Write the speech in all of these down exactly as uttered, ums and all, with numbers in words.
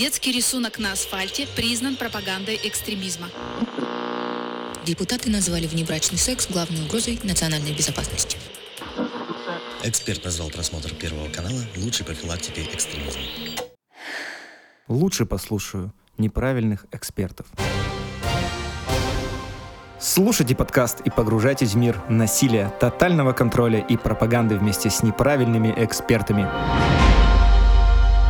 Детский рисунок на асфальте признан пропагандой экстремизма. Депутаты назвали внебрачный секс главной угрозой национальной безопасности. Эксперт назвал просмотр Первого канала лучшей профилактикой экстремизма. Лучше послушаю неправильных экспертов. Слушайте подкаст и погружайтесь в мир насилия, тотального контроля и пропаганды вместе с неправильными экспертами.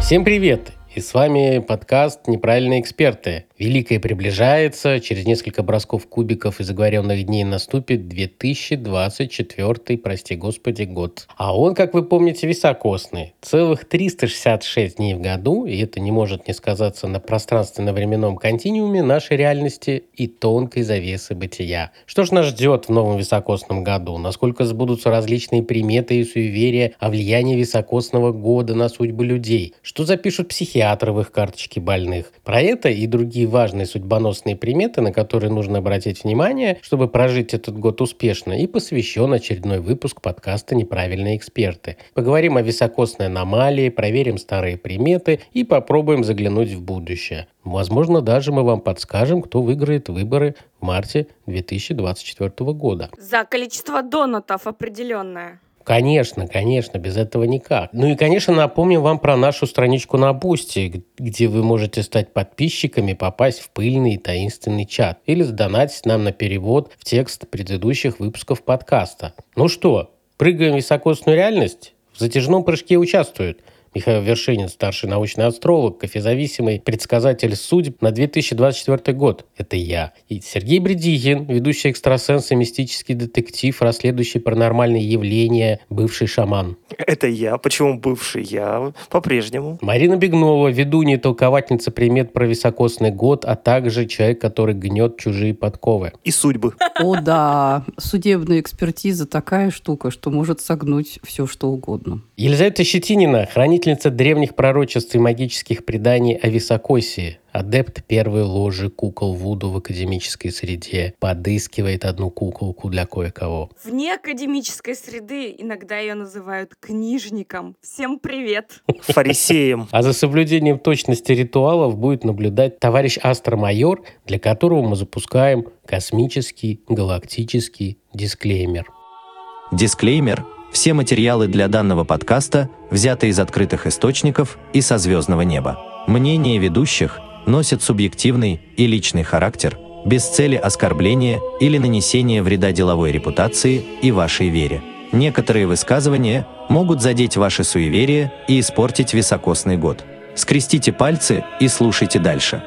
Всем привет! И с вами подкаст «Неправильные эксперты». Великое приближается. Через несколько бросков кубиков и заговоренных дней наступит две тысячи двадцать четвёртый, прости господи, год. А он, как вы помните, високосный. Целых триста шестьдесят шесть дней в году, и это не может не сказаться на пространственно-временном континууме нашей реальности и тонкой завесы бытия. Что ж нас ждет в новом високосном году? Насколько сбудутся различные приметы и суеверия о влиянии високосного года на судьбы людей? Что запишут психиатры в их карточке больных? Про это и другие важные судьбоносные приметы, на которые нужно обратить внимание, чтобы прожить этот год успешно, и посвящен очередной выпуск подкаста «Неправильные эксперты». Поговорим о високосной аномалии, проверим старые приметы и попробуем заглянуть в будущее. Возможно, даже мы вам подскажем, кто выиграет выборы в марте две тысячи двадцать четвёртого года. За количество донатов определенное. Конечно, конечно, без этого никак. Ну и, конечно, напомним вам про нашу страничку на Бусти, где вы можете стать подписчиками, попасть в пыльный и таинственный чат или задонатить нам на перевод в текст предыдущих выпусков подкаста. Ну что, прыгаем в високосную реальность? В затяжном прыжке участвуют Михаил Вершинин, старший научный астролог, кофезависимый предсказатель судеб на две тысячи двадцать четвёртый год. Это я. И Сергей Бредихин, ведущий экстрасенс и мистический детектив, расследующий паранормальные явления, бывший шаман. Это я. Почему бывший? Я по-прежнему. Марина Бигнова, ведунья и толковательница примет про високосный год, а также человек, который гнет чужие подковы. И судьбы. О, да. Судебная экспертиза такая штука, что может согнуть все, что угодно. Елизавета Щетинина, хранитель древних пророчеств и магических преданий о високосии, адепт первой ложи кукол вуду в академической среде, подыскивает одну куколку для кое-кого. Вне академической среды иногда ее называют книжником. Всем привет! Фарисеем. А за соблюдением точности ритуалов будет наблюдать товарищ Астра Майор, для которого мы запускаем космический галактический дисклеймер. Дисклеймер. Все материалы для данного подкаста взяты из открытых источников и со звездного неба. Мнения ведущих носят субъективный и личный характер, без цели оскорбления или нанесения вреда деловой репутации и вашей вере. Некоторые высказывания могут задеть ваши суеверия и испортить високосный год. Скрестите пальцы и слушайте дальше.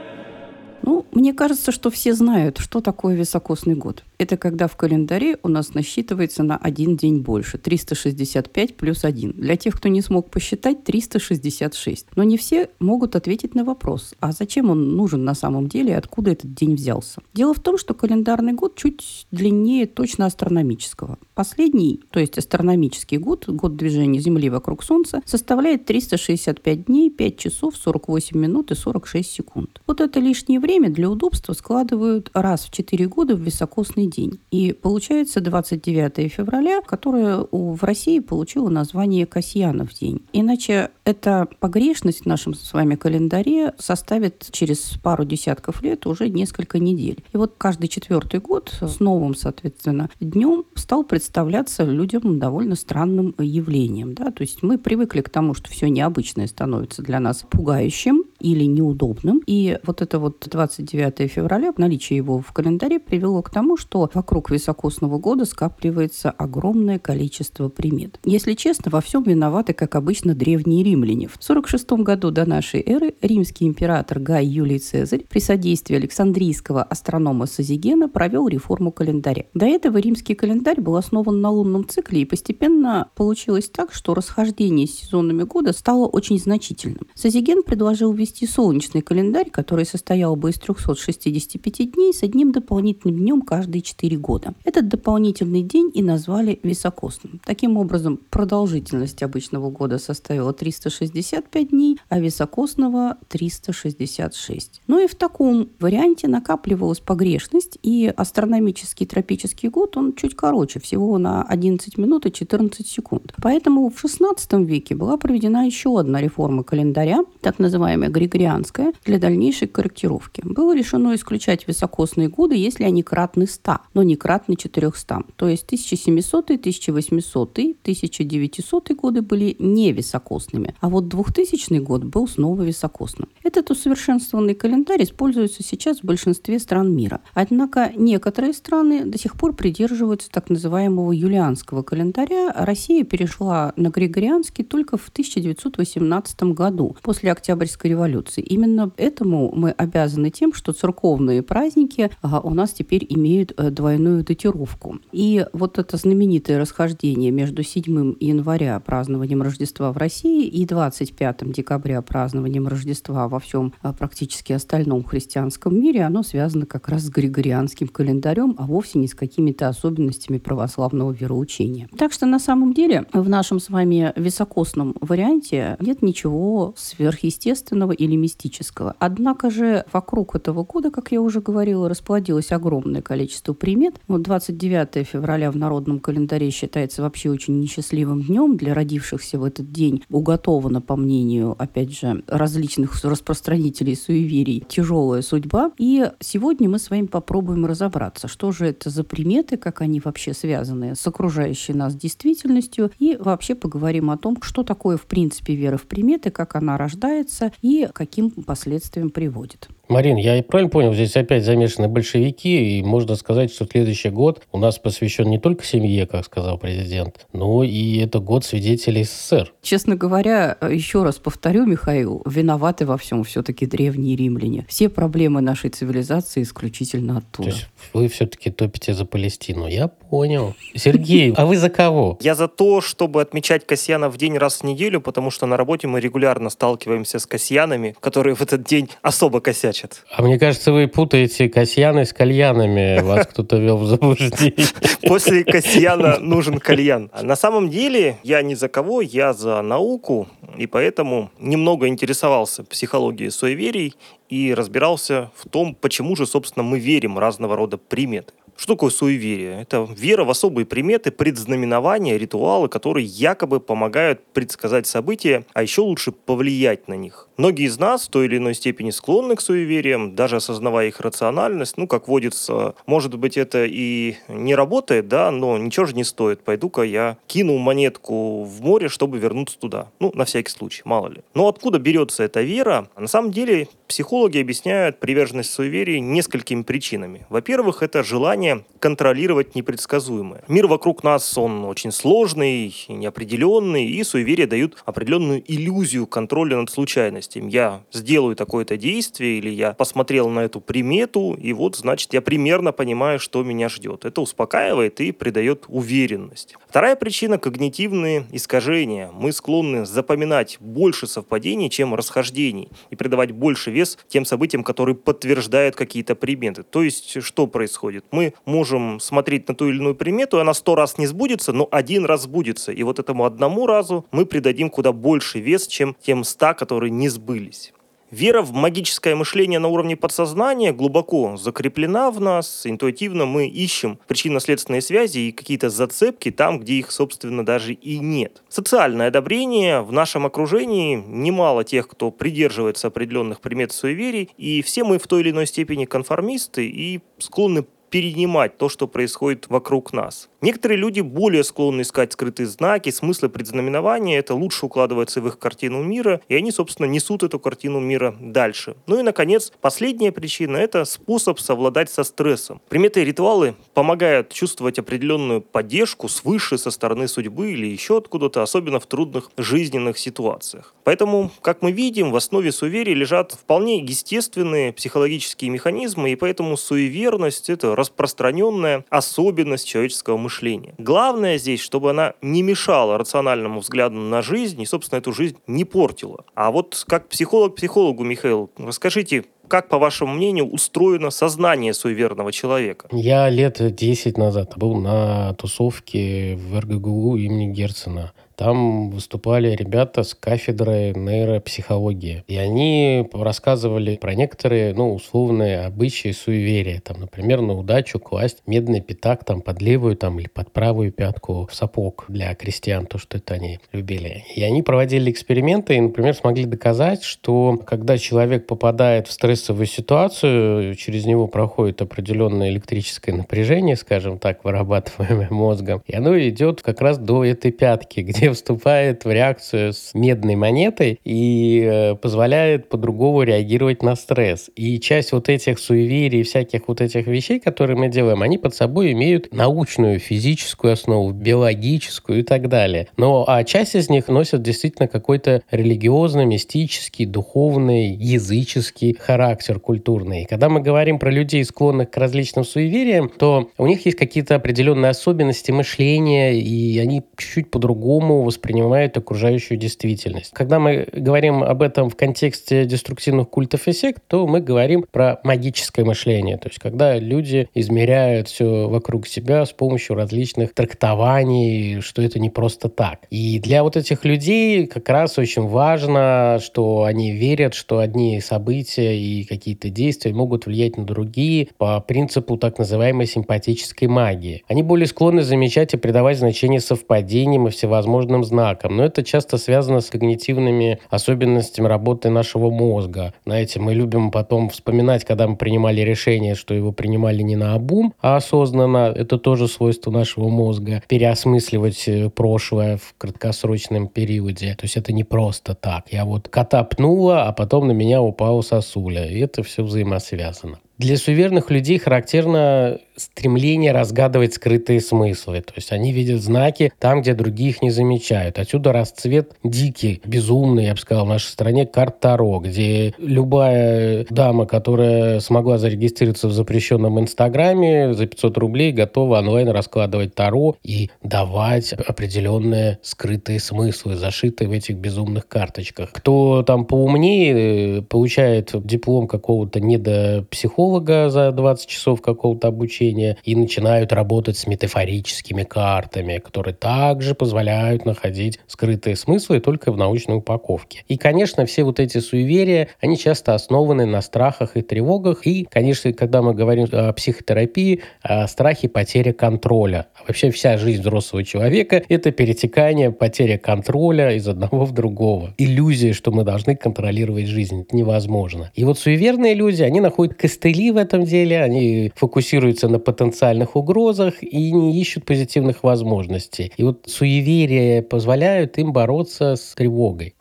Ну, мне кажется, что все знают, что такое високосный год. Это когда в календаре у нас насчитывается на один день больше. триста шестьдесят пять плюс один. Для тех, кто не смог посчитать, триста шестьдесят шесть. Но не все могут ответить на вопрос, а зачем он нужен на самом деле и откуда этот день взялся. Дело в том, что календарный год чуть длиннее точно астрономического. Последний, то есть астрономический год, год движения Земли вокруг Солнца, составляет триста шестьдесят пять дней, пять часов, сорок восемь минут и сорок шесть секунд. Вот это лишнее время для удобства складывают раз в четыре года в високосный день. И получается двадцать девятого февраля, которое в России получило название Касьянов день. Иначе эта погрешность в нашем с вами календаре составит через пару десятков лет уже несколько недель. И вот каждый четвертый год с новым, соответственно, днем стал представляться людям довольно странным явлением. Да? То есть мы привыкли к тому, что все необычное становится для нас пугающим или неудобным. И вот это вот двадцать девятого февраля, наличие его в календаре привело к тому, что вокруг високосного года скапливается огромное количество примет. Если честно, во всем виноваты, как обычно, древние римляне. В сорок шестом году до нашей эры римский император Гай Юлий Цезарь при содействии александрийского астронома Созигена провел реформу календаря. До этого римский календарь был основан на лунном цикле, и постепенно получилось так, что расхождение с сезонами года стало очень значительным. Созиген предложил ввести солнечный календарь, который состоял бы из трёхсот шестидесяти пяти дней с одним дополнительным днем каждые четыре года. Этот дополнительный день и назвали високосным. Таким образом, продолжительность обычного года составила триста шестьдесят пять дней, а високосного триста шестьдесят шесть. Ну и в таком варианте накапливалась погрешность, и астрономический тропический год, он чуть короче, всего на одиннадцать минут и четырнадцать секунд. Поэтому в шестнадцатом веке была проведена еще одна реформа календаря, так называемая григорианская Григорианская для дальнейшей корректировки. Было решено исключать високосные годы, если они кратны ста, но не кратны четырехстам. То есть тысяча семисотые, тысяча восьмисотые, тысяча девятисотые годы были невисокосными, а вот двухтысячный год был снова високосным. Этот усовершенствованный календарь используется сейчас в большинстве стран мира. Однако некоторые страны до сих пор придерживаются так называемого юлианского календаря. Россия перешла на григорианский только в тысяча девятьсот восемнадцатом году, после Октябрьской революции. Именно этому мы обязаны тем, что церковные праздники у нас теперь имеют двойную датировку. И вот это знаменитое расхождение между седьмым января празднованием Рождества в России и двадцать пятым декабря празднованием Рождества во всем практически остальном христианском мире, оно связано как раз с григорианским календарем, а вовсе не с какими-то особенностями православного вероучения. Так что на самом деле в нашем с вами високосном варианте нет ничего сверхъестественного или мистического. Однако же вокруг этого года, как я уже говорила, расплодилось огромное количество примет. Вот двадцать девятое февраля в народном календаре считается вообще очень несчастливым днем для родившихся в этот день. Уготована, по мнению, опять же, различных распространителей суеверий, тяжелая судьба. И сегодня мы с вами попробуем разобраться, что же это за приметы, как они вообще связаны с окружающей нас действительностью, и вообще поговорим о том, что такое в принципе вера в приметы, как она рождается и каким последствиям приводит. Марин, я правильно понял, здесь опять замешаны большевики, и можно сказать, что следующий год у нас посвящен не только семье, как сказал президент, но и это год свидетелей СССР. Честно говоря, еще раз повторю, Михаил, виноваты во всем все-таки древние римляне. Все проблемы нашей цивилизации исключительно оттуда. То есть вы все-таки топите за Палестину, я понял. Сергей, а вы за кого? Я за то, чтобы отмечать Касьянов день раз в неделю, потому что на работе мы регулярно сталкиваемся с касьянами, которые в этот день особо косячат. А мне кажется, вы путаете касьяны с кальянами. Вас кто-то вел в заблуждение. После касьяна нужен кальян. На самом деле, я не за кого, я за науку. И поэтому немного интересовался психологией суеверий и разбирался в том, почему же, собственно, мы верим разного рода приметы. Что такое суеверие? Это вера в особые приметы, предзнаменования, ритуалы, которые якобы помогают предсказать события, а еще лучше повлиять на них. Многие из нас в той или иной степени склонны к суевериям, даже осознавая их рациональность. Ну, как водится, может быть, это и не работает, да, но ничего же не стоит. Пойду-ка я кину монетку в море, чтобы вернуться туда. Ну, на всякий случай, мало ли. Но откуда берется эта вера? На самом деле, психологи объясняют приверженность суеверии несколькими причинами. Во-первых, это желание контролировать непредсказуемое. Мир вокруг нас, он очень сложный, неопределенный, и суеверия дают определенную иллюзию контроля над случайностями. Я сделаю такое-то действие, или я посмотрел на эту примету, и вот, значит, я примерно понимаю, что меня ждет. Это успокаивает и придает уверенность. Вторая причина – когнитивные искажения. Мы склонны запоминать больше совпадений, чем расхождений, и придавать больше вес тем событиям, которые подтверждают какие-то приметы. То есть, что происходит? Мы можем смотреть на ту или иную примету, и она сто раз не сбудется, но один раз сбудется. И вот этому одному разу мы придадим куда больше вес, чем тем ста, которые не сбылись. Вера в магическое мышление на уровне подсознания глубоко закреплена в нас. Интуитивно мы ищем причинно-следственные связи и какие-то зацепки там, где их, собственно, даже и нет. Социальное одобрение. В нашем окружении немало тех, кто придерживается определенных примет суеверий, и все мы в той или иной степени конформисты и склонны перенимать то, что происходит вокруг нас. Некоторые люди более склонны искать скрытые знаки, смыслы предзнаменования, это лучше укладывается в их картину мира, и они, собственно, несут эту картину мира дальше. Ну и, наконец, последняя причина – это способ совладать со стрессом. Приметы и ритуалы помогают чувствовать определенную поддержку свыше, со стороны судьбы или еще откуда-то, особенно в трудных жизненных ситуациях. Поэтому, как мы видим, в основе суеверий лежат вполне естественные психологические механизмы, и поэтому суеверность – это распространенная особенность человеческого мышления. Главное здесь, чтобы она не мешала рациональному взгляду на жизнь и, собственно, эту жизнь не портила. А вот как психолог психологу, Михаил, расскажите, как, по вашему мнению, устроено сознание суеверного человека? Я лет десять назад был на тусовке в эр гэ гэ у имени Герцена. Там выступали ребята с кафедры нейропсихологии. И они рассказывали про некоторые, ну, условные обычаи суеверия. Там, например, на удачу класть медный пятак там, под левую там, или под правую пятку в сапог для крестьян, то, что это они любили. И они проводили эксперименты и, например, смогли доказать, что когда человек попадает в стрессовую ситуацию, через него проходит определенное электрическое напряжение, скажем так, вырабатываемое мозгом, и оно идет как раз до этой пятки, где вступает в реакцию с медной монетой и позволяет по-другому реагировать на стресс. И часть вот этих суеверий, всяких вот этих вещей, которые мы делаем, они под собой имеют научную, физическую основу, биологическую и так далее. Но а часть из них носят действительно какой-то религиозный, мистический, духовный, языческий характер культурный. И когда мы говорим про людей, склонных к различным суевериям, то у них есть какие-то определенные особенности мышления, и они чуть-чуть по-другому воспринимают окружающую действительность. Когда мы говорим об этом в контексте деструктивных культов и сект, то мы говорим про магическое мышление, то есть когда люди измеряют все вокруг себя с помощью различных трактований, что это не просто так. И для вот этих людей как раз очень важно, что они верят, что одни события и какие-то действия могут влиять на другие по принципу так называемой симпатической магии. Они более склонны замечать и придавать значение совпадениям и всевозможным знакам, но это часто связано с когнитивными особенностями работы нашего мозга. Знаете, мы любим потом вспоминать, когда мы принимали решение, что его принимали не наобум, а осознанно. Это тоже свойство нашего мозга. Переосмысливать прошлое в краткосрочном периоде. То есть это не просто так. Я вот кота пнула, а потом на меня упала сосуля. И это все взаимосвязано. Для суеверных людей характерно стремление разгадывать скрытые смыслы. То есть они видят знаки там, где другие их не замечают. Отсюда расцвет дикий, безумный, я бы сказал, в нашей стране карт Таро, где любая дама, которая смогла зарегистрироваться в запрещенном Инстаграме, за пятьсот рублей готова онлайн раскладывать Таро и давать определенные скрытые смыслы, зашитые в этих безумных карточках. Кто там поумнее, получает диплом какого-то недопсихолога, за двадцать часов какого-то обучения и начинают работать с метафорическими картами, которые также позволяют находить скрытые смыслы только в научной упаковке. И, конечно, все вот эти суеверия, они часто основаны на страхах и тревогах. И, конечно, когда мы говорим о психотерапии, о страхе потери контроля. Вообще вся жизнь взрослого человека — это перетекание, потеря контроля из одного в другого. Иллюзия, что мы должны контролировать жизнь, это невозможно. И вот суеверные люди, они находят костыли в этом деле, они фокусируются на потенциальных угрозах и не ищут позитивных возможностей. И вот суеверия позволяют им бороться с тревогой.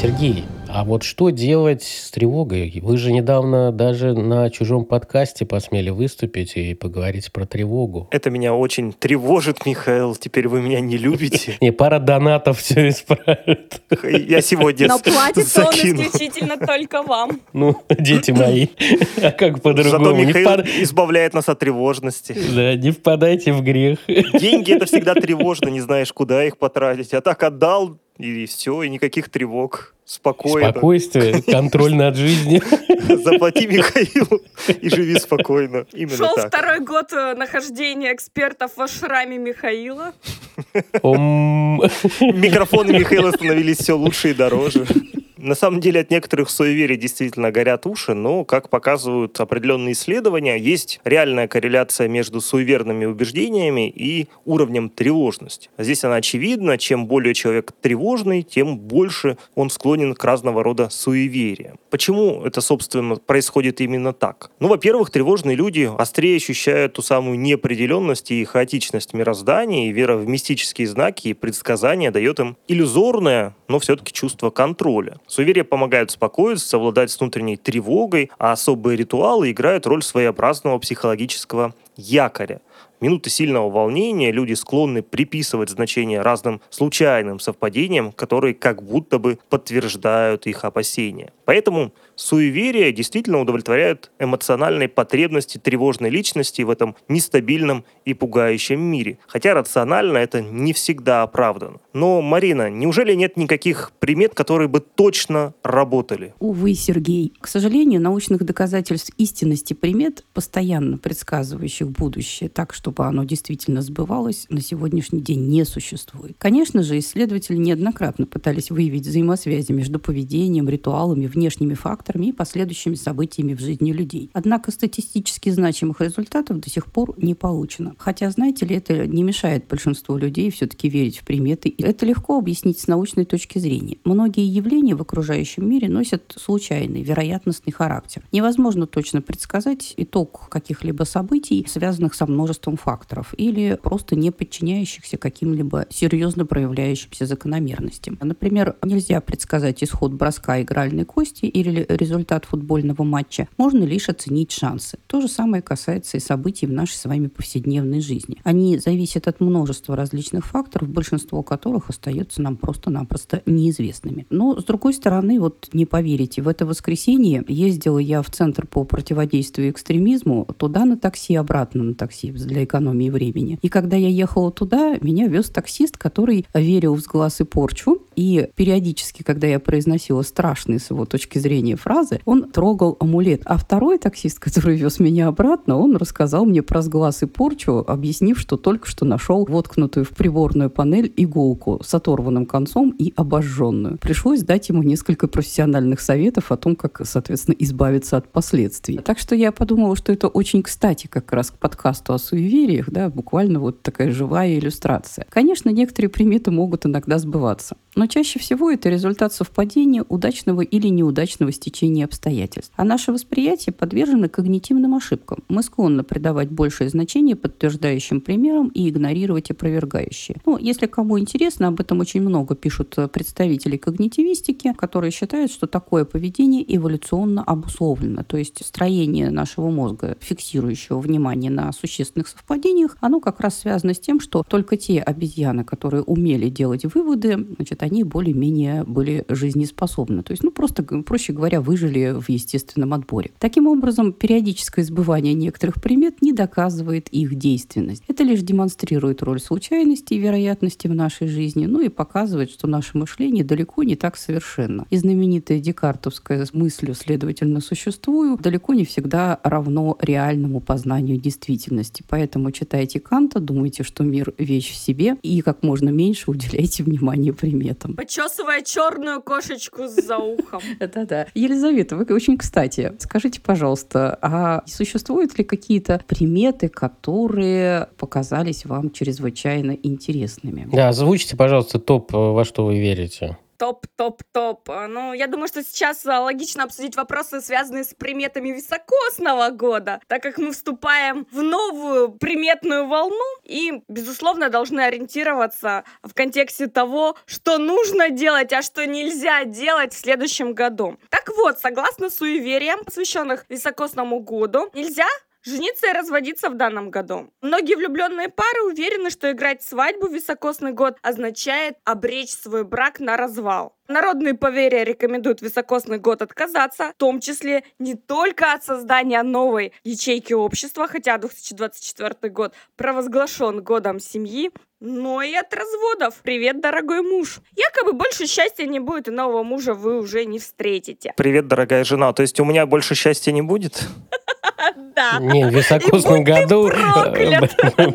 Сергей, а вот что делать с тревогой? Вы же недавно даже на чужом подкасте посмели выступить и поговорить про тревогу. Это меня очень тревожит, Михаил. Теперь вы меня не любите. Не, пара донатов все исправит. Я сегодня закину. Но платится он исключительно только вам. Ну, дети мои. А как по-другому? Зато Михаил избавляет нас от тревожности. Да, не впадайте в грех. Деньги — это всегда тревожно, не знаешь, куда их потратить. А так отдал, и все, и никаких тревог. Спокойно. Спокойствие, контроль над жизнью. Заплати, Михаил, и живи спокойно. Именно так. Шел второй год нахождения экспертов во шраме Михаила. Микрофоны Михаила становились все лучше и дороже. На самом деле от некоторых суеверий действительно горят уши, но, как показывают определенные исследования, есть реальная корреляция между суеверными убеждениями и уровнем тревожности. Здесь она очевидна: чем более человек тревожный, тем больше он склонен к разного рода суевериям. Почему это, собственно, происходит именно так? Ну, во-первых, тревожные люди острее ощущают ту самую неопределенность и хаотичность мироздания, и вера в мистические знаки и предсказания дает им иллюзорное, но все-таки чувство контроля. Суеверия помогают успокоиться, совладать с внутренней тревогой, а особые ритуалы играют роль своеобразного психологического якоря. В минуты сильного волнения люди склонны приписывать значение разным случайным совпадениям, которые как будто бы подтверждают их опасения. Поэтому суеверия действительно удовлетворяют эмоциональные потребности тревожной личности в этом нестабильном и пугающем мире. Хотя рационально это не всегда оправдано. Но, Марина, неужели нет никаких примет, которые бы точно работали? Увы, Сергей. К сожалению, научных доказательств истинности примет, постоянно предсказывающих будущее, так что чтобы оно действительно сбывалось, на сегодняшний день не существует. Конечно же, исследователи неоднократно пытались выявить взаимосвязи между поведением, ритуалами, внешними факторами и последующими событиями в жизни людей. Однако статистически значимых результатов до сих пор не получено. Хотя, знаете ли, это не мешает большинству людей все-таки верить в приметы. Это легко объяснить с научной точки зрения. Многие явления в окружающем мире носят случайный, вероятностный характер. Невозможно точно предсказать итог каких-либо событий, связанных со множеством факторов или просто не подчиняющихся каким-либо серьезно проявляющимся закономерностям. Например, нельзя предсказать исход броска игральной кости или результат футбольного матча. Можно лишь оценить шансы. То же самое касается и событий в нашей с вами повседневной жизни. Они зависят от множества различных факторов, большинство которых остается нам просто-напросто неизвестными. Но, с другой стороны, вот не поверите, в это воскресенье ездила я в Центр по противодействию экстремизму, туда на такси, обратно на такси для экономии времени. И когда я ехала туда, меня вез таксист, который верил в сглаз и порчу. И периодически, когда я произносила страшные с его точки зрения фразы, он трогал амулет. А второй таксист, который вез меня обратно, он рассказал мне про сглаз и порчу, объяснив, что только что нашел воткнутую в приборную панель иголку с оторванным концом и обожженную. Пришлось дать ему несколько профессиональных советов о том, как, соответственно, избавиться от последствий. Так что я подумала, что это очень кстати как раз к подкасту о суевериях, да, буквально вот такая живая иллюстрация. Конечно, некоторые приметы могут иногда сбываться, но чаще всего это результат совпадения удачного или неудачного стечения обстоятельств. А наше восприятие подвержено когнитивным ошибкам. Мы склонны придавать большее значение подтверждающим примерам и игнорировать опровергающие. Ну, если кому интересно, об этом очень много пишут представители когнитивистики, которые считают, что такое поведение эволюционно обусловлено. То есть строение нашего мозга, фиксирующего внимание на существенных совпадениях, оно как раз связано с тем, что только те обезьяны, которые умели делать выводы, значит, они более-менее были жизнеспособны. То есть, ну, просто, проще говоря, выжили в естественном отборе. Таким образом, периодическое сбывание некоторых примет не доказывает их действенность. Это лишь демонстрирует роль случайности и вероятности в нашей жизни, ну и показывает, что наше мышление далеко не так совершенно. И знаменитая декартовская мысль «следовательно существую» далеко не всегда равно реальному познанию действительности. Поэтому читайте Канта, думайте, что мир — вещь в себе, и как можно меньше уделяйте внимания приметам. Почесывая черную кошечку за ухом. Да-да. Елизавета, вы очень кстати. Скажите, пожалуйста, а существуют ли какие-то приметы, которые показались вам чрезвычайно интересными? Да, озвучьте, пожалуйста, топ, во что вы верите. Топ-топ-топ. Ну, я думаю, что сейчас логично обсудить вопросы, связанные с приметами високосного года, так как мы вступаем в новую приметную волну и, безусловно, должны ориентироваться в контексте того, что нужно делать, а что нельзя делать в следующем году. Так вот, согласно суевериям, посвященных високосному году, нельзя жениться и разводиться в данном году. Многие влюбленные пары уверены, что играть свадьбу в високосный год означает обречь свой брак на развал. Народные поверья рекомендуют в високосный год отказаться, в том числе не только от создания новой ячейки общества, хотя две тысячи двадцать четвёртый год провозглашен годом семьи, но и от разводов. Привет, дорогой муж. Якобы больше счастья не будет, и нового мужа вы уже не встретите. Привет, дорогая жена. То есть у меня больше счастья не будет? Да. Не, в високосном году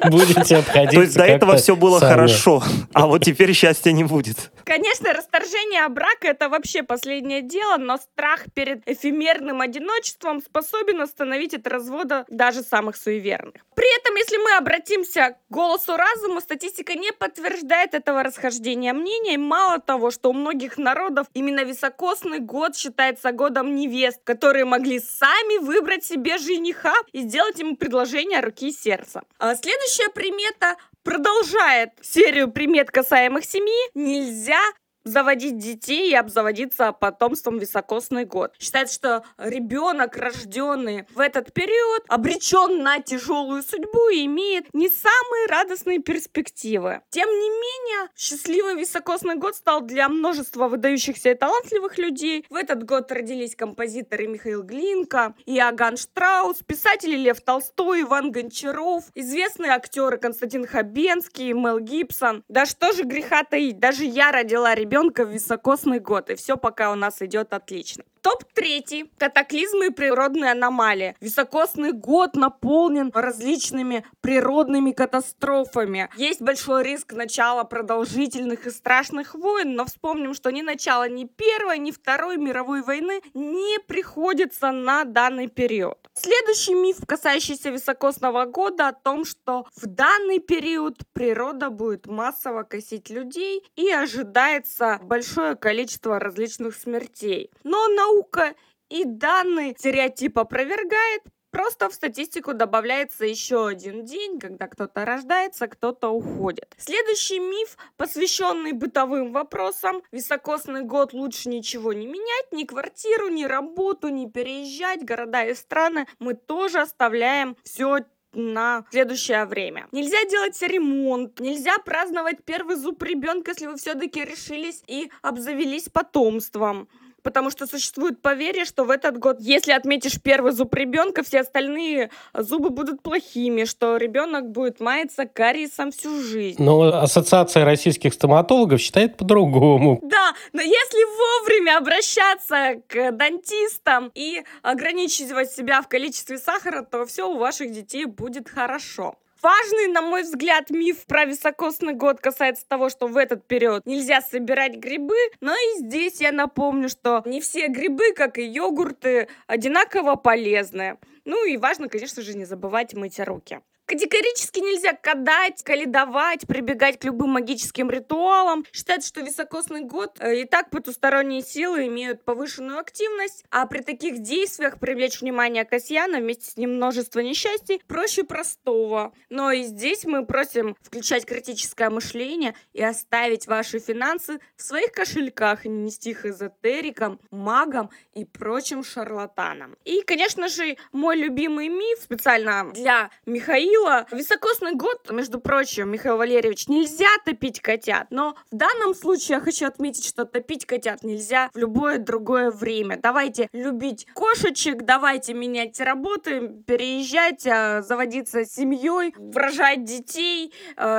будете обходиться. То есть до этого все было сами хорошо, а вот теперь счастья не будет. Конечно, расторжение брака — это вообще последнее дело, но страх перед эфемерным одиночеством способен остановить от развода даже самых суеверных. При этом, если мы обратимся к голосу разума, статистика не подтверждает этого расхождения мнений. Мало того, что у многих народов именно високосный год считается годом невест, которые могли сами выбрать себе жениха и сделать ему предложение руки и сердца. А следующая примета продолжает серию примет, касаемых семьи. Нельзя заводить детей и обзаводиться потомством високосный год. Считается, что ребенок, рожденный в этот период, обречен на тяжелую судьбу и имеет не самые радостные перспективы. Тем не менее, счастливый високосный год стал для множества выдающихся и талантливых людей. В этот год родились композиторы Михаил Глинка, Иоганн Штраус, писатели Лев Толстой, Иван Гончаров, известные актеры Константин Хабенский, Мэл Гибсон. Да что же греха таить, даже я родила ребенка в високосный год, и все пока у нас идет отлично. Топ-три. Катаклизмы и природные аномалии. Високосный год наполнен различными природными катастрофами. Есть большой риск начала продолжительных и страшных войн, но вспомним, что ни начало ни Первой, ни Второй мировой войны не приходится на данный период. Следующий миф, касающийся високосного года, о том, что в данный период природа будет массово косить людей и ожидается большое количество различных смертей. Но наука и данный стереотип опровергает. Просто в статистику добавляется еще один день, когда кто-то рождается, кто-то уходит. Следующий миф, посвященный бытовым вопросам. Високосный год лучше ничего не менять, ни квартиру, ни работу, ни переезжать. Города и страны мы тоже оставляем все на следующее время. Нельзя делать ремонт, нельзя праздновать первый зуб ребенка, если вы все-таки решились и обзавелись потомством. Потому что существует поверье, что в этот год, если отметишь первый зуб ребенка, все остальные зубы будут плохими, что ребенок будет маяться кариесом всю жизнь. Но ассоциация российских стоматологов считает по-другому. Да, но если вовремя обращаться к дантистам и ограничивать себя в количестве сахара, то все у ваших детей будет хорошо. Важный, на мой взгляд, миф про високосный год касается того, что в этот период нельзя собирать грибы, но и здесь я напомню, что не все грибы, как и йогурты, одинаково полезны. Ну и важно, конечно же, не забывать мыть руки. Категорически нельзя кадать, каледовать, прибегать к любым магическим ритуалам. Считается, что високосный год и так потусторонние силы имеют повышенную активность, а при таких действиях привлечь внимание Касьяна вместе с ним множество несчастий проще простого. Но и здесь мы просим включать критическое мышление и оставить ваши финансы в своих кошельках и не нести их эзотерикам, магам и прочим шарлатанам. И, конечно же, мой любимый миф специально для Михаила. Високосный год, между прочим, Михаил Валерьевич, нельзя топить котят. Но в данном случае я хочу отметить, что топить котят нельзя в любое другое время. Давайте любить кошечек, давайте менять работы, переезжать, заводиться семьей, рожать детей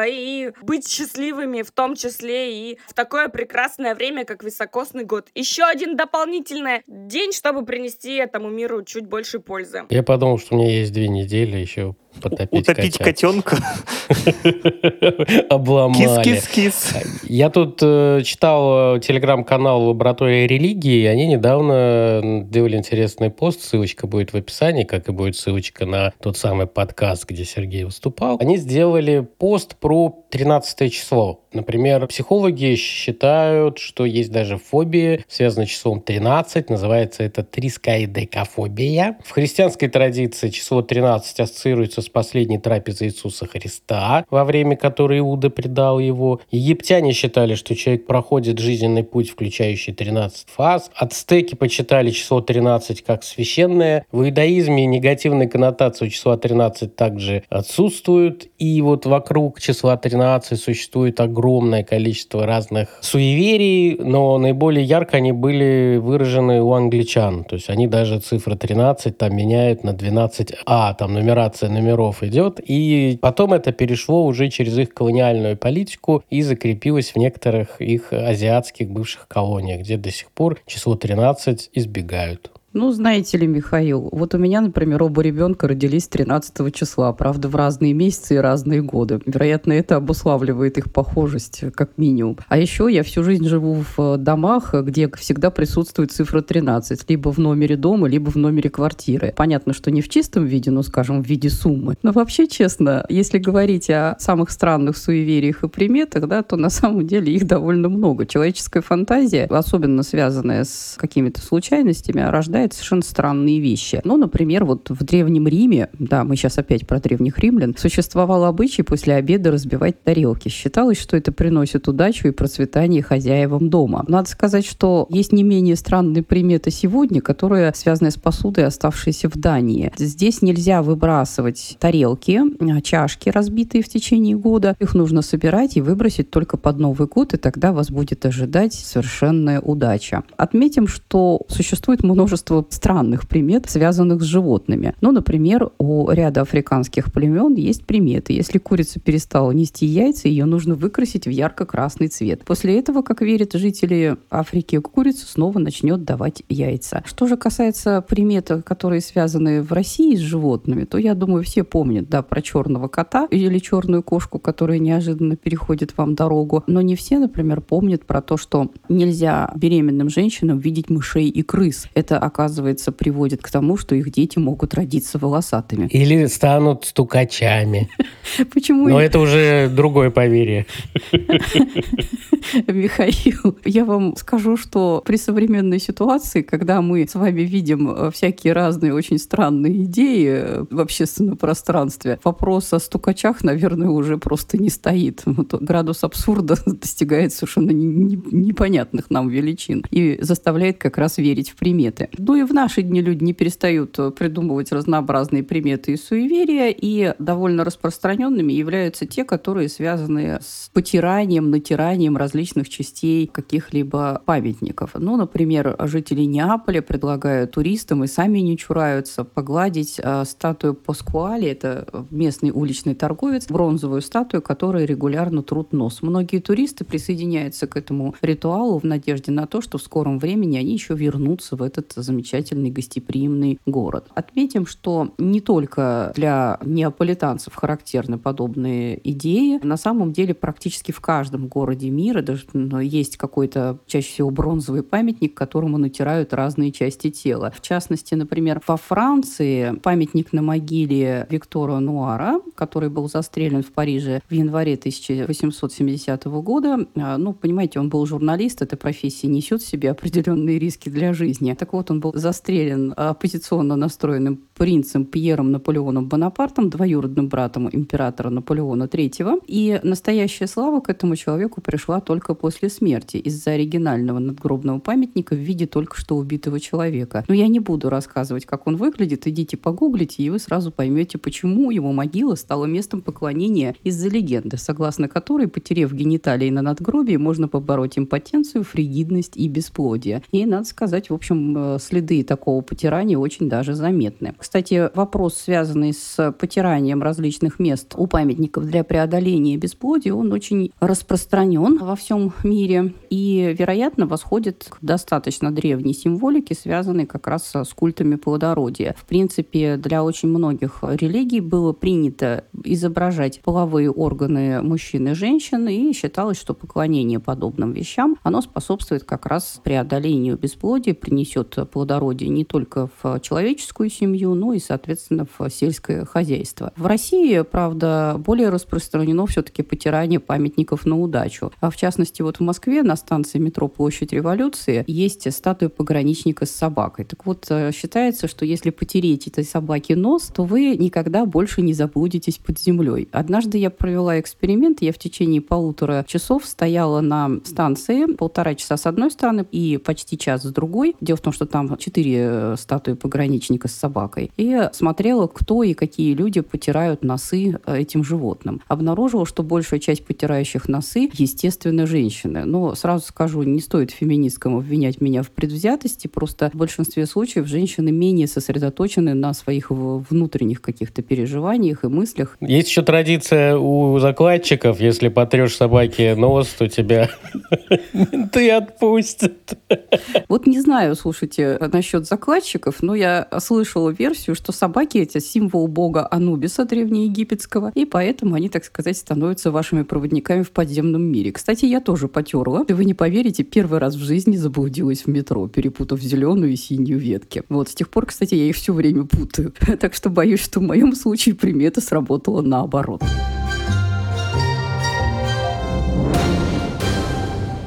и быть счастливыми, в том числе и в такое прекрасное время, как високосный год. Еще один дополнительный день, чтобы принести этому миру чуть больше пользы. Я подумал, что у меня есть две недели еще потопить. Утопить котенка. Обломали. Кис-кис-кис. Я тут э, читал телеграм-канал «Лаборатория религии», и они недавно делали интересный пост, ссылочка будет в описании, как и будет ссылочка на тот самый подкаст, где Сергей выступал. Они сделали пост про тринадцатое число. Например, психологи считают, что есть даже фобии, связанные с числом тринадцать, называется это трискаидекафобия. В христианской традиции число тринадцать ассоциируется с последней трапезой Иисуса Христа, во время которой Иуда предал его. Египтяне считали, что человек проходит жизненный путь, включающий тринадцать фаз. Ацтеки почитали число тринадцать как священное. В иудаизме негативные коннотации у числа тринадцать также отсутствуют. И вот вокруг числа тринадцать существует огромное огромное количество разных суеверий, но наиболее ярко они были выражены у англичан. То есть они даже цифру тринадцать там меняют на двенадцать А, там нумерация номеров идет. И потом это перешло уже через их колониальную политику и закрепилось в некоторых их азиатских бывших колониях, где до сих пор число тринадцать избегают. Ну, знаете ли, Михаил, вот у меня, например, оба ребенка родились тринадцатого числа, правда, в разные месяцы и разные годы. Вероятно, это обуславливает их похожесть, как минимум. А еще я всю жизнь живу в домах, где всегда присутствует цифра тринадцать, либо в номере дома, либо в номере квартиры. Понятно, что не в чистом виде, но, скажем, в виде суммы. Но вообще, честно, если говорить о самых странных суевериях и приметах, да, то на самом деле их довольно много. Человеческая фантазия, особенно связанная с какими-то случайностями, рождает совершенно странные вещи. Ну, например, вот в Древнем Риме, да, мы сейчас опять про древних римлян, существовал обычай после обеда разбивать тарелки. Считалось, что это приносит удачу и процветание хозяевам дома. Надо сказать, что есть не менее странные приметы сегодня, которые связаны с посудой, оставшейся в Дании. Здесь нельзя выбрасывать тарелки, чашки, разбитые в течение года. Их нужно собирать и выбросить только под Новый год, и тогда вас будет ожидать совершенная удача. Отметим, что существует множество множество странных примет, связанных с животными. Ну, например, у ряда африканских племен есть приметы. Если курица перестала нести яйца, ее нужно выкрасить в ярко-красный цвет. После этого, как верят жители Африки, курица снова начнет давать яйца. Что же касается примет, которые связаны в России с животными, то, я думаю, все помнят, да, про черного кота или черную кошку, которая неожиданно переходит вам дорогу. Но не все, например, помнят про то, что нельзя беременным женщинам видеть мышей и крыс. Это, оказывается, приводит к тому, что их дети могут родиться волосатыми. Или станут стукачами. Почему? Но это уже другое поверье. Михаил, я вам скажу, что при современной ситуации, когда мы с вами видим всякие разные очень странные идеи в общественном пространстве, вопрос о стукачах, наверное, уже просто не стоит. Вот градус абсурда достигает совершенно непонятных нам величин и заставляет как раз верить в приметы. Ну и в наши дни люди не перестают придумывать разнообразные приметы и суеверия, и довольно распространенными являются те, которые связаны с потиранием, натиранием различных частей каких-либо памятников. Ну, например, жители Неаполя предлагают туристам, и сами не чураются, погладить статую Паскуали, это местный уличный торговец, бронзовую статую, которой регулярно трут нос. Многие туристы присоединяются к этому ритуалу в надежде на то, что в скором времени они еще вернутся в этот замечательный гостеприимный город. Отметим, что не только для неаполитанцев характерны подобные идеи. На самом деле практически в каждом городе мира даже есть какой-то, чаще всего, бронзовый памятник, которому натирают разные части тела. В частности, например, во Франции памятник на могиле Виктора Нуара, который был застрелен в Париже в январе тысяча восемьсот семидесятого года. Ну, понимаете, он был журналист, эта профессия несет в себе определенные риски для жизни. Так вот, он был застрелен оппозиционно настроенным принцем Пьером Наполеоном Бонапартом, двоюродным братом императора Наполеона Третьего. И настоящая слава к этому человеку пришла только после смерти из-за оригинального надгробного памятника в виде только что убитого человека. Но я не буду рассказывать, как он выглядит. Идите погуглите, и вы сразу поймете, почему его могила стала местом поклонения из-за легенды, согласно которой, потерев гениталии на надгробии, можно побороть импотенцию, фригидность и бесплодие. И, надо сказать, в общем, следы такого потирания очень даже заметны. Кстати, вопрос, связанный с потиранием различных мест у памятников для преодоления бесплодия, он очень распространен во всем мире и, вероятно, восходит к достаточно древней символике, связанной как раз с культами плодородия. В принципе, для очень многих религий было принято изображать половые органы мужчин и женщин, и считалось, что поклонение подобным вещам, оно способствует как раз преодолению бесплодия, принесет плодородие не только в человеческую семью, но и, соответственно, в сельское хозяйство. В России, правда, более распространено все-таки потирание памятников на удачу. А в частности, вот в Москве на станции метро Площадь Революции есть статуя пограничника с собакой. Так вот, считается, что если потереть этой собаке нос, то вы никогда больше не заблудитесь под землей. Однажды я провела эксперимент, я в течение полутора часов стояла на станции, полтора часа с одной стороны и почти час с другой. Дело в том, что там четыре статуи пограничника с собакой. И смотрела, кто и какие люди потирают носы этим животным. Обнаружила, что большая часть потирающих носы, естественно, женщины. Но сразу скажу, не стоит феминисткам обвинять меня в предвзятости, просто в большинстве случаев женщины менее сосредоточены на своих внутренних каких-то переживаниях и мыслях. Есть еще традиция у закладчиков, если потрешь собаке нос, то тебя менты отпустят. Вот не знаю, слушайте, насчет закладчиков, но я слышала версию, что собаки — это символ бога Анубиса древнеегипетского, и поэтому они, так сказать, становятся вашими проводниками в подземном мире. Кстати, я тоже потерла. Вы не поверите, первый раз в жизни заблудилась в метро, перепутав зеленую и синюю ветки. Вот, с тех пор, кстати, я их все время путаю. Так что боюсь, что в моем случае примета сработала наоборот.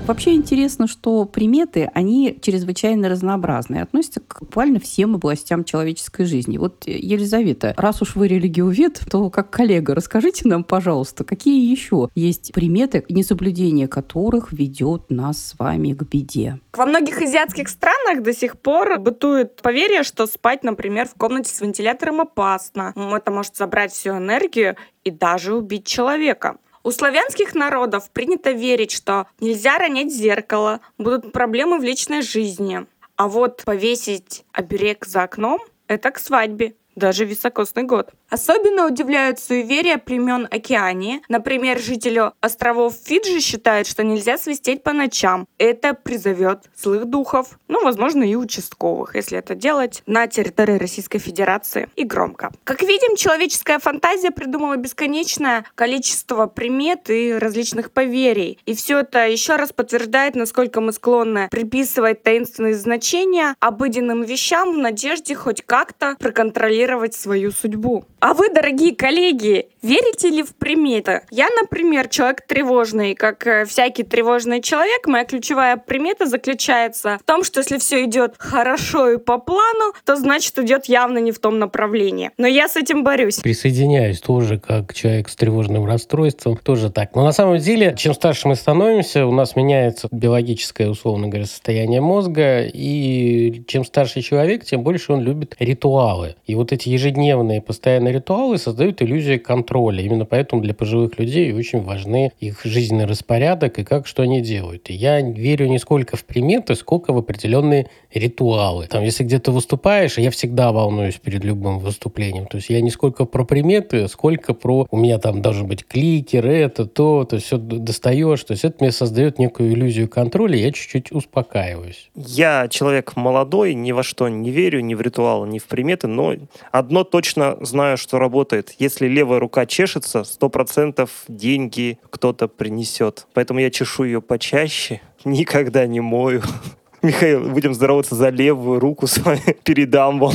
Вообще интересно, что приметы, они чрезвычайно разнообразны, относятся к буквально всем областям человеческой жизни. Вот, Елизавета, раз уж вы религиовед, то как коллега расскажите нам, пожалуйста, какие еще есть приметы, несоблюдение которых ведет нас с вами к беде? Во многих азиатских странах до сих пор бытует поверье, что спать, например, в комнате с вентилятором опасно. Это может забрать всю энергию и даже убить человека. У славянских народов принято верить, что нельзя ронять зеркало, будут проблемы в личной жизни. А вот повесить оберег за окном — это к свадьбе. Даже високосный год. Особенно удивляют суеверия племен Океании. Например, жители островов Фиджи считают, что нельзя свистеть по ночам. Это призовет злых духов, ну, возможно, и участковых, если это делать на территории Российской Федерации и громко. Как видим, человеческая фантазия придумала бесконечное количество примет и различных поверий. И все это еще раз подтверждает, насколько мы склонны приписывать таинственные значения обыденным вещам в надежде хоть как-то проконтролировать свою судьбу. А вы, дорогие коллеги, верите ли в приметы? Я, например, человек тревожный. Как всякий тревожный человек, моя ключевая примета заключается в том, что если все идет хорошо и по плану, то значит идет явно не в том направлении. Но я с этим борюсь. Присоединяюсь тоже как человек с тревожным расстройством. Тоже так. Но на самом деле, чем старше мы становимся, у нас меняется биологическое, условно говоря, состояние мозга. И чем старше человек, тем больше он любит ритуалы. И вот эти ежедневные постоянные ритуалы создают иллюзию контроля. Именно поэтому для пожилых людей очень важны их жизненный распорядок и как, что они делают. И я верю не сколько в приметы, сколько в определенные ритуалы. Там, если где-то выступаешь, я всегда волнуюсь перед любым выступлением. То есть я не сколько про приметы, сколько про... У меня там должен быть кликер, это, то, то все достаешь. То есть это мне создает некую иллюзию контроля, и я чуть-чуть успокаиваюсь. Я человек молодой, ни во что не верю, ни в ритуалы, ни в приметы, но одно точно знаю, что работает. Если левая рука чешется, сто процентов деньги кто-то принесет. Поэтому я чешу ее почаще, никогда не мою. Михаил, будем здороваться за левую руку с вами. Передам вам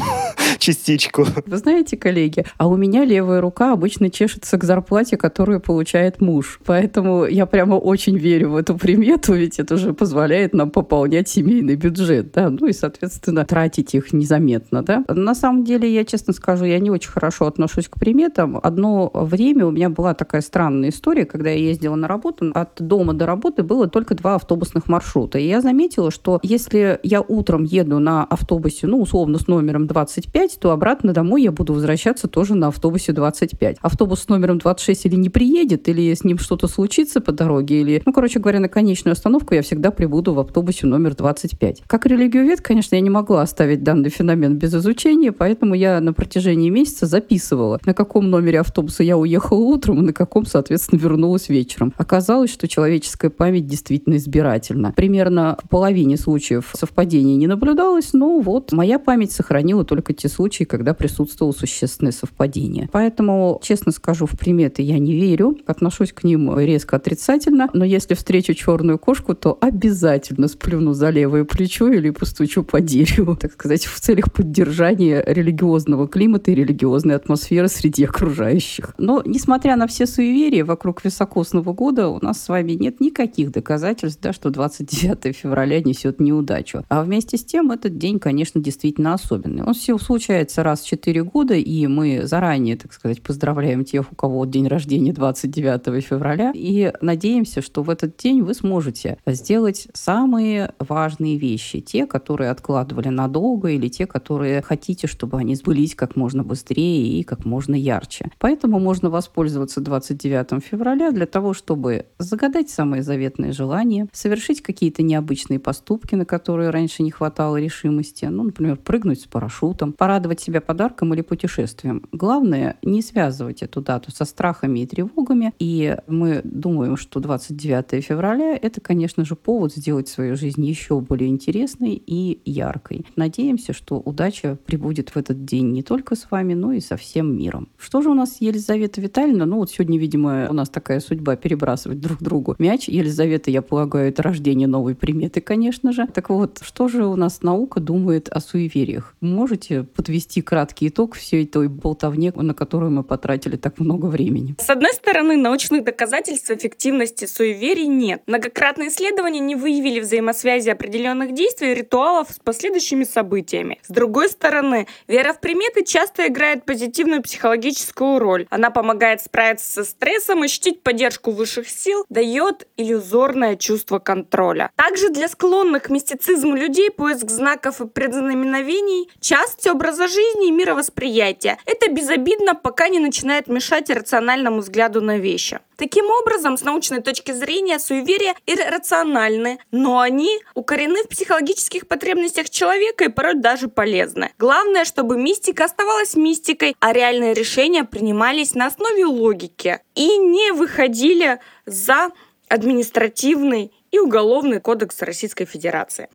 частичку. Вы знаете, коллеги, а у меня левая рука обычно чешется к зарплате, которую получает муж. Поэтому я прямо очень верю в эту примету, ведь это же позволяет нам пополнять семейный бюджет, да, ну и, соответственно, тратить их незаметно, да. На самом деле, я честно скажу, я не очень хорошо отношусь к приметам. Одно время у меня была такая странная история, когда я ездила на работу, от дома до работы было только два автобусных маршрута. И я заметила, что если я утром еду на автобусе, ну, условно, с номером двадцать пять, то обратно домой я буду возвращаться тоже на автобусе двадцать пять. Автобус с номером двадцать шесть или не приедет, или с ним что-то случится по дороге, или, ну, короче говоря, на конечную остановку я всегда прибуду в автобусе номер двадцать пять. Как религиовед, конечно, я не могла оставить данный феномен без изучения, поэтому я на протяжении месяца записывала, на каком номере автобуса я уехала утром, на каком, соответственно, вернулась вечером. Оказалось, что человеческая память действительно избирательна. Примерно в половине случаев случаев совпадений не наблюдалось, но вот моя память сохранила только те случаи, когда присутствовало существенное совпадение. Поэтому, честно скажу, в приметы я не верю, отношусь к ним резко отрицательно, но если встречу черную кошку, то обязательно сплюну за левое плечо или постучу по дереву, так сказать, в целях поддержания религиозного климата и религиозной атмосферы среди окружающих. Но, несмотря на все суеверия вокруг високосного года, у нас с вами нет никаких доказательств, да, что двадцать девятое февраля несет неудачу. А вместе с тем этот день, конечно, действительно особенный. Он все случается раз в четыре года, и мы заранее, так сказать, поздравляем тех, у кого день рождения двадцать девятого февраля, и надеемся, что в этот день вы сможете сделать самые важные вещи, те, которые откладывали надолго, или те, которые хотите, чтобы они сбылись как можно быстрее и как можно ярче. Поэтому можно воспользоваться двадцать девятого февраля для того, чтобы загадать самые заветные желания, совершить какие-то необычные поступки, на которые раньше не хватало решимости. Ну, например, прыгнуть с парашютом, порадовать себя подарком или путешествием. Главное, не связывать эту дату со страхами и тревогами. И мы думаем, что двадцать девятое февраля – это, конечно же, повод сделать свою жизнь еще более интересной и яркой. Надеемся, что удача прибудет в этот день не только с вами, но и со всем миром. Что же у нас Елизавета Витальевна? Ну, вот сегодня, видимо, у нас такая судьба перебрасывать друг другу мяч. Елизавета, я полагаю, это рождение новой приметы, конечно же. Так вот, что же у нас наука думает о суевериях? Можете подвести краткий итог всей той болтовне, на которую мы потратили так много времени? С одной стороны, научных доказательств эффективности суеверий нет. Многократные исследования не выявили взаимосвязи определенных действий и ритуалов с последующими событиями. С другой стороны, вера в приметы часто играет позитивную психологическую роль. Она помогает справиться со стрессом, ощутить поддержку высших сил, дает иллюзорное чувство контроля. Также для склонных к мистицизму людей поиск знаков и предзнаменований — часть образа образа жизни и мировосприятия. Это безобидно, пока не начинает мешать рациональному взгляду на вещи. Таким образом, с научной точки зрения, суеверия иррациональны, но они укорены в психологических потребностях человека и порой даже полезны. Главное, чтобы мистика оставалась мистикой, а реальные решения принимались на основе логики и не выходили за административный и уголовный кодекс Российской Федерации.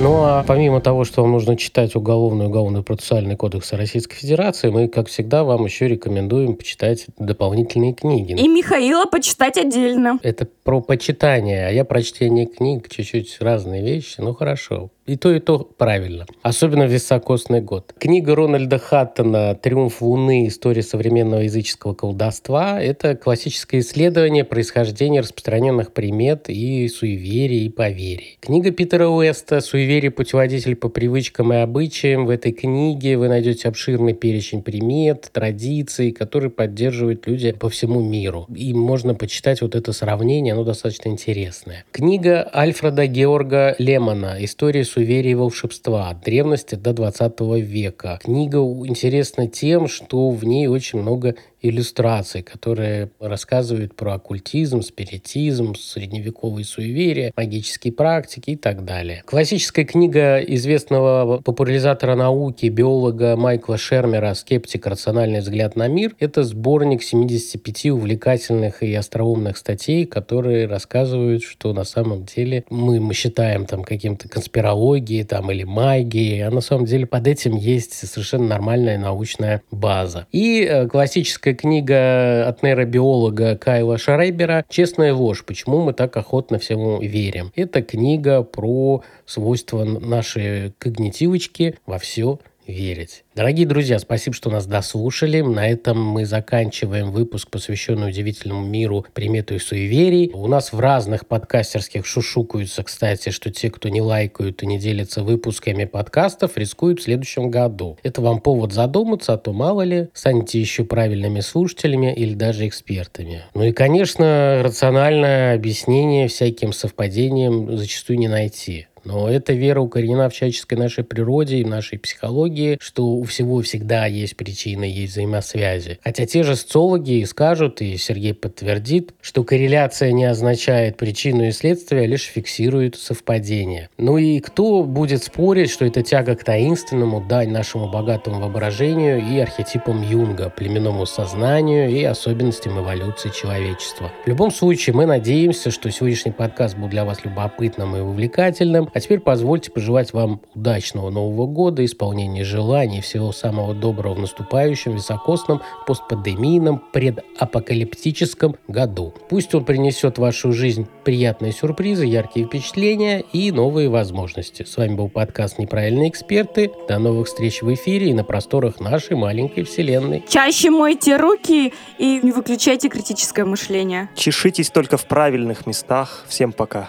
Ну а помимо того, что вам нужно читать Уголовный и Уголовно-процессуальный кодексы Российской Федерации, мы, как всегда, вам еще рекомендуем почитать дополнительные книги. И Михаила почитать отдельно. Это про почитание, а я про чтение книг, чуть-чуть разные вещи, ну хорошо. И то, и то правильно. Особенно в високосный год. Книга Рональда Хаттона «Триумф Луны. История современного языческого колдовства» — это классическое исследование происхождения распространенных примет и суеверий, и поверий. Книга Питера Уэста «Суеверий. Путеводитель по привычкам и обычаям». В этой книге вы найдете обширный перечень примет, традиций, которые поддерживают люди по всему миру. И можно почитать вот это сравнение, оно достаточно интересное. Книга Альфреда Георга Лемона «История суеверий. Суеверий и волшебства. От древности до двадцатого века». Книга интересна тем, что в ней очень много иллюстраций, которые рассказывают про оккультизм, спиритизм, средневековые суеверия, магические практики и так далее. Классическая книга известного популяризатора науки, биолога Майкла Шермера «Скептик. Рациональный взгляд на мир» — это сборник семидесяти пяти увлекательных и остроумных статей, которые рассказывают, что на самом деле мы, мы считаем там каким-то конспирологией там, или магией, а на самом деле под этим есть совершенно нормальная научная база. И классическая книга от нейробиолога Кайла Шрайбера «Честная ложь. Почему мы так охотно всему верим». Это книга про свойства нашей когнитивочки во все верить. Дорогие друзья, спасибо, что нас дослушали. На этом мы заканчиваем выпуск, посвященный удивительному миру примету и суеверий. У нас в разных подкастерских шушукаются, кстати, что те, кто не лайкают и не делятся выпусками подкастов, рискуют в следующем году. Это вам повод задуматься, а то мало ли, станете еще правильными слушателями или даже экспертами. Ну и, конечно, рациональное объяснение всяким совпадениям зачастую не найти. Но эта вера укоренена в человеческой нашей природе и в нашей психологии, что у всего всегда есть причины, есть взаимосвязи. Хотя те же социологи и скажут, и Сергей подтвердит, что корреляция не означает причину и следствие, а лишь фиксирует совпадение. Ну и кто будет спорить, что это тяга к таинственному, дань нашему богатому воображению и архетипам Юнга, племенному сознанию и особенностям эволюции человечества. В любом случае, мы надеемся, что сегодняшний подкаст был для вас любопытным и увлекательным. А теперь позвольте пожелать вам удачного Нового года, исполнения желаний, всего самого доброго в наступающем високосном, постпандемийном, предапокалиптическом году. Пусть он принесет в вашу жизнь приятные сюрпризы, яркие впечатления и новые возможности. С вами был подкаст «Неправильные эксперты». До новых встреч в эфире и на просторах нашей маленькой вселенной. Чаще мойте руки и не выключайте критическое мышление. Чешитесь только в правильных местах. Всем пока.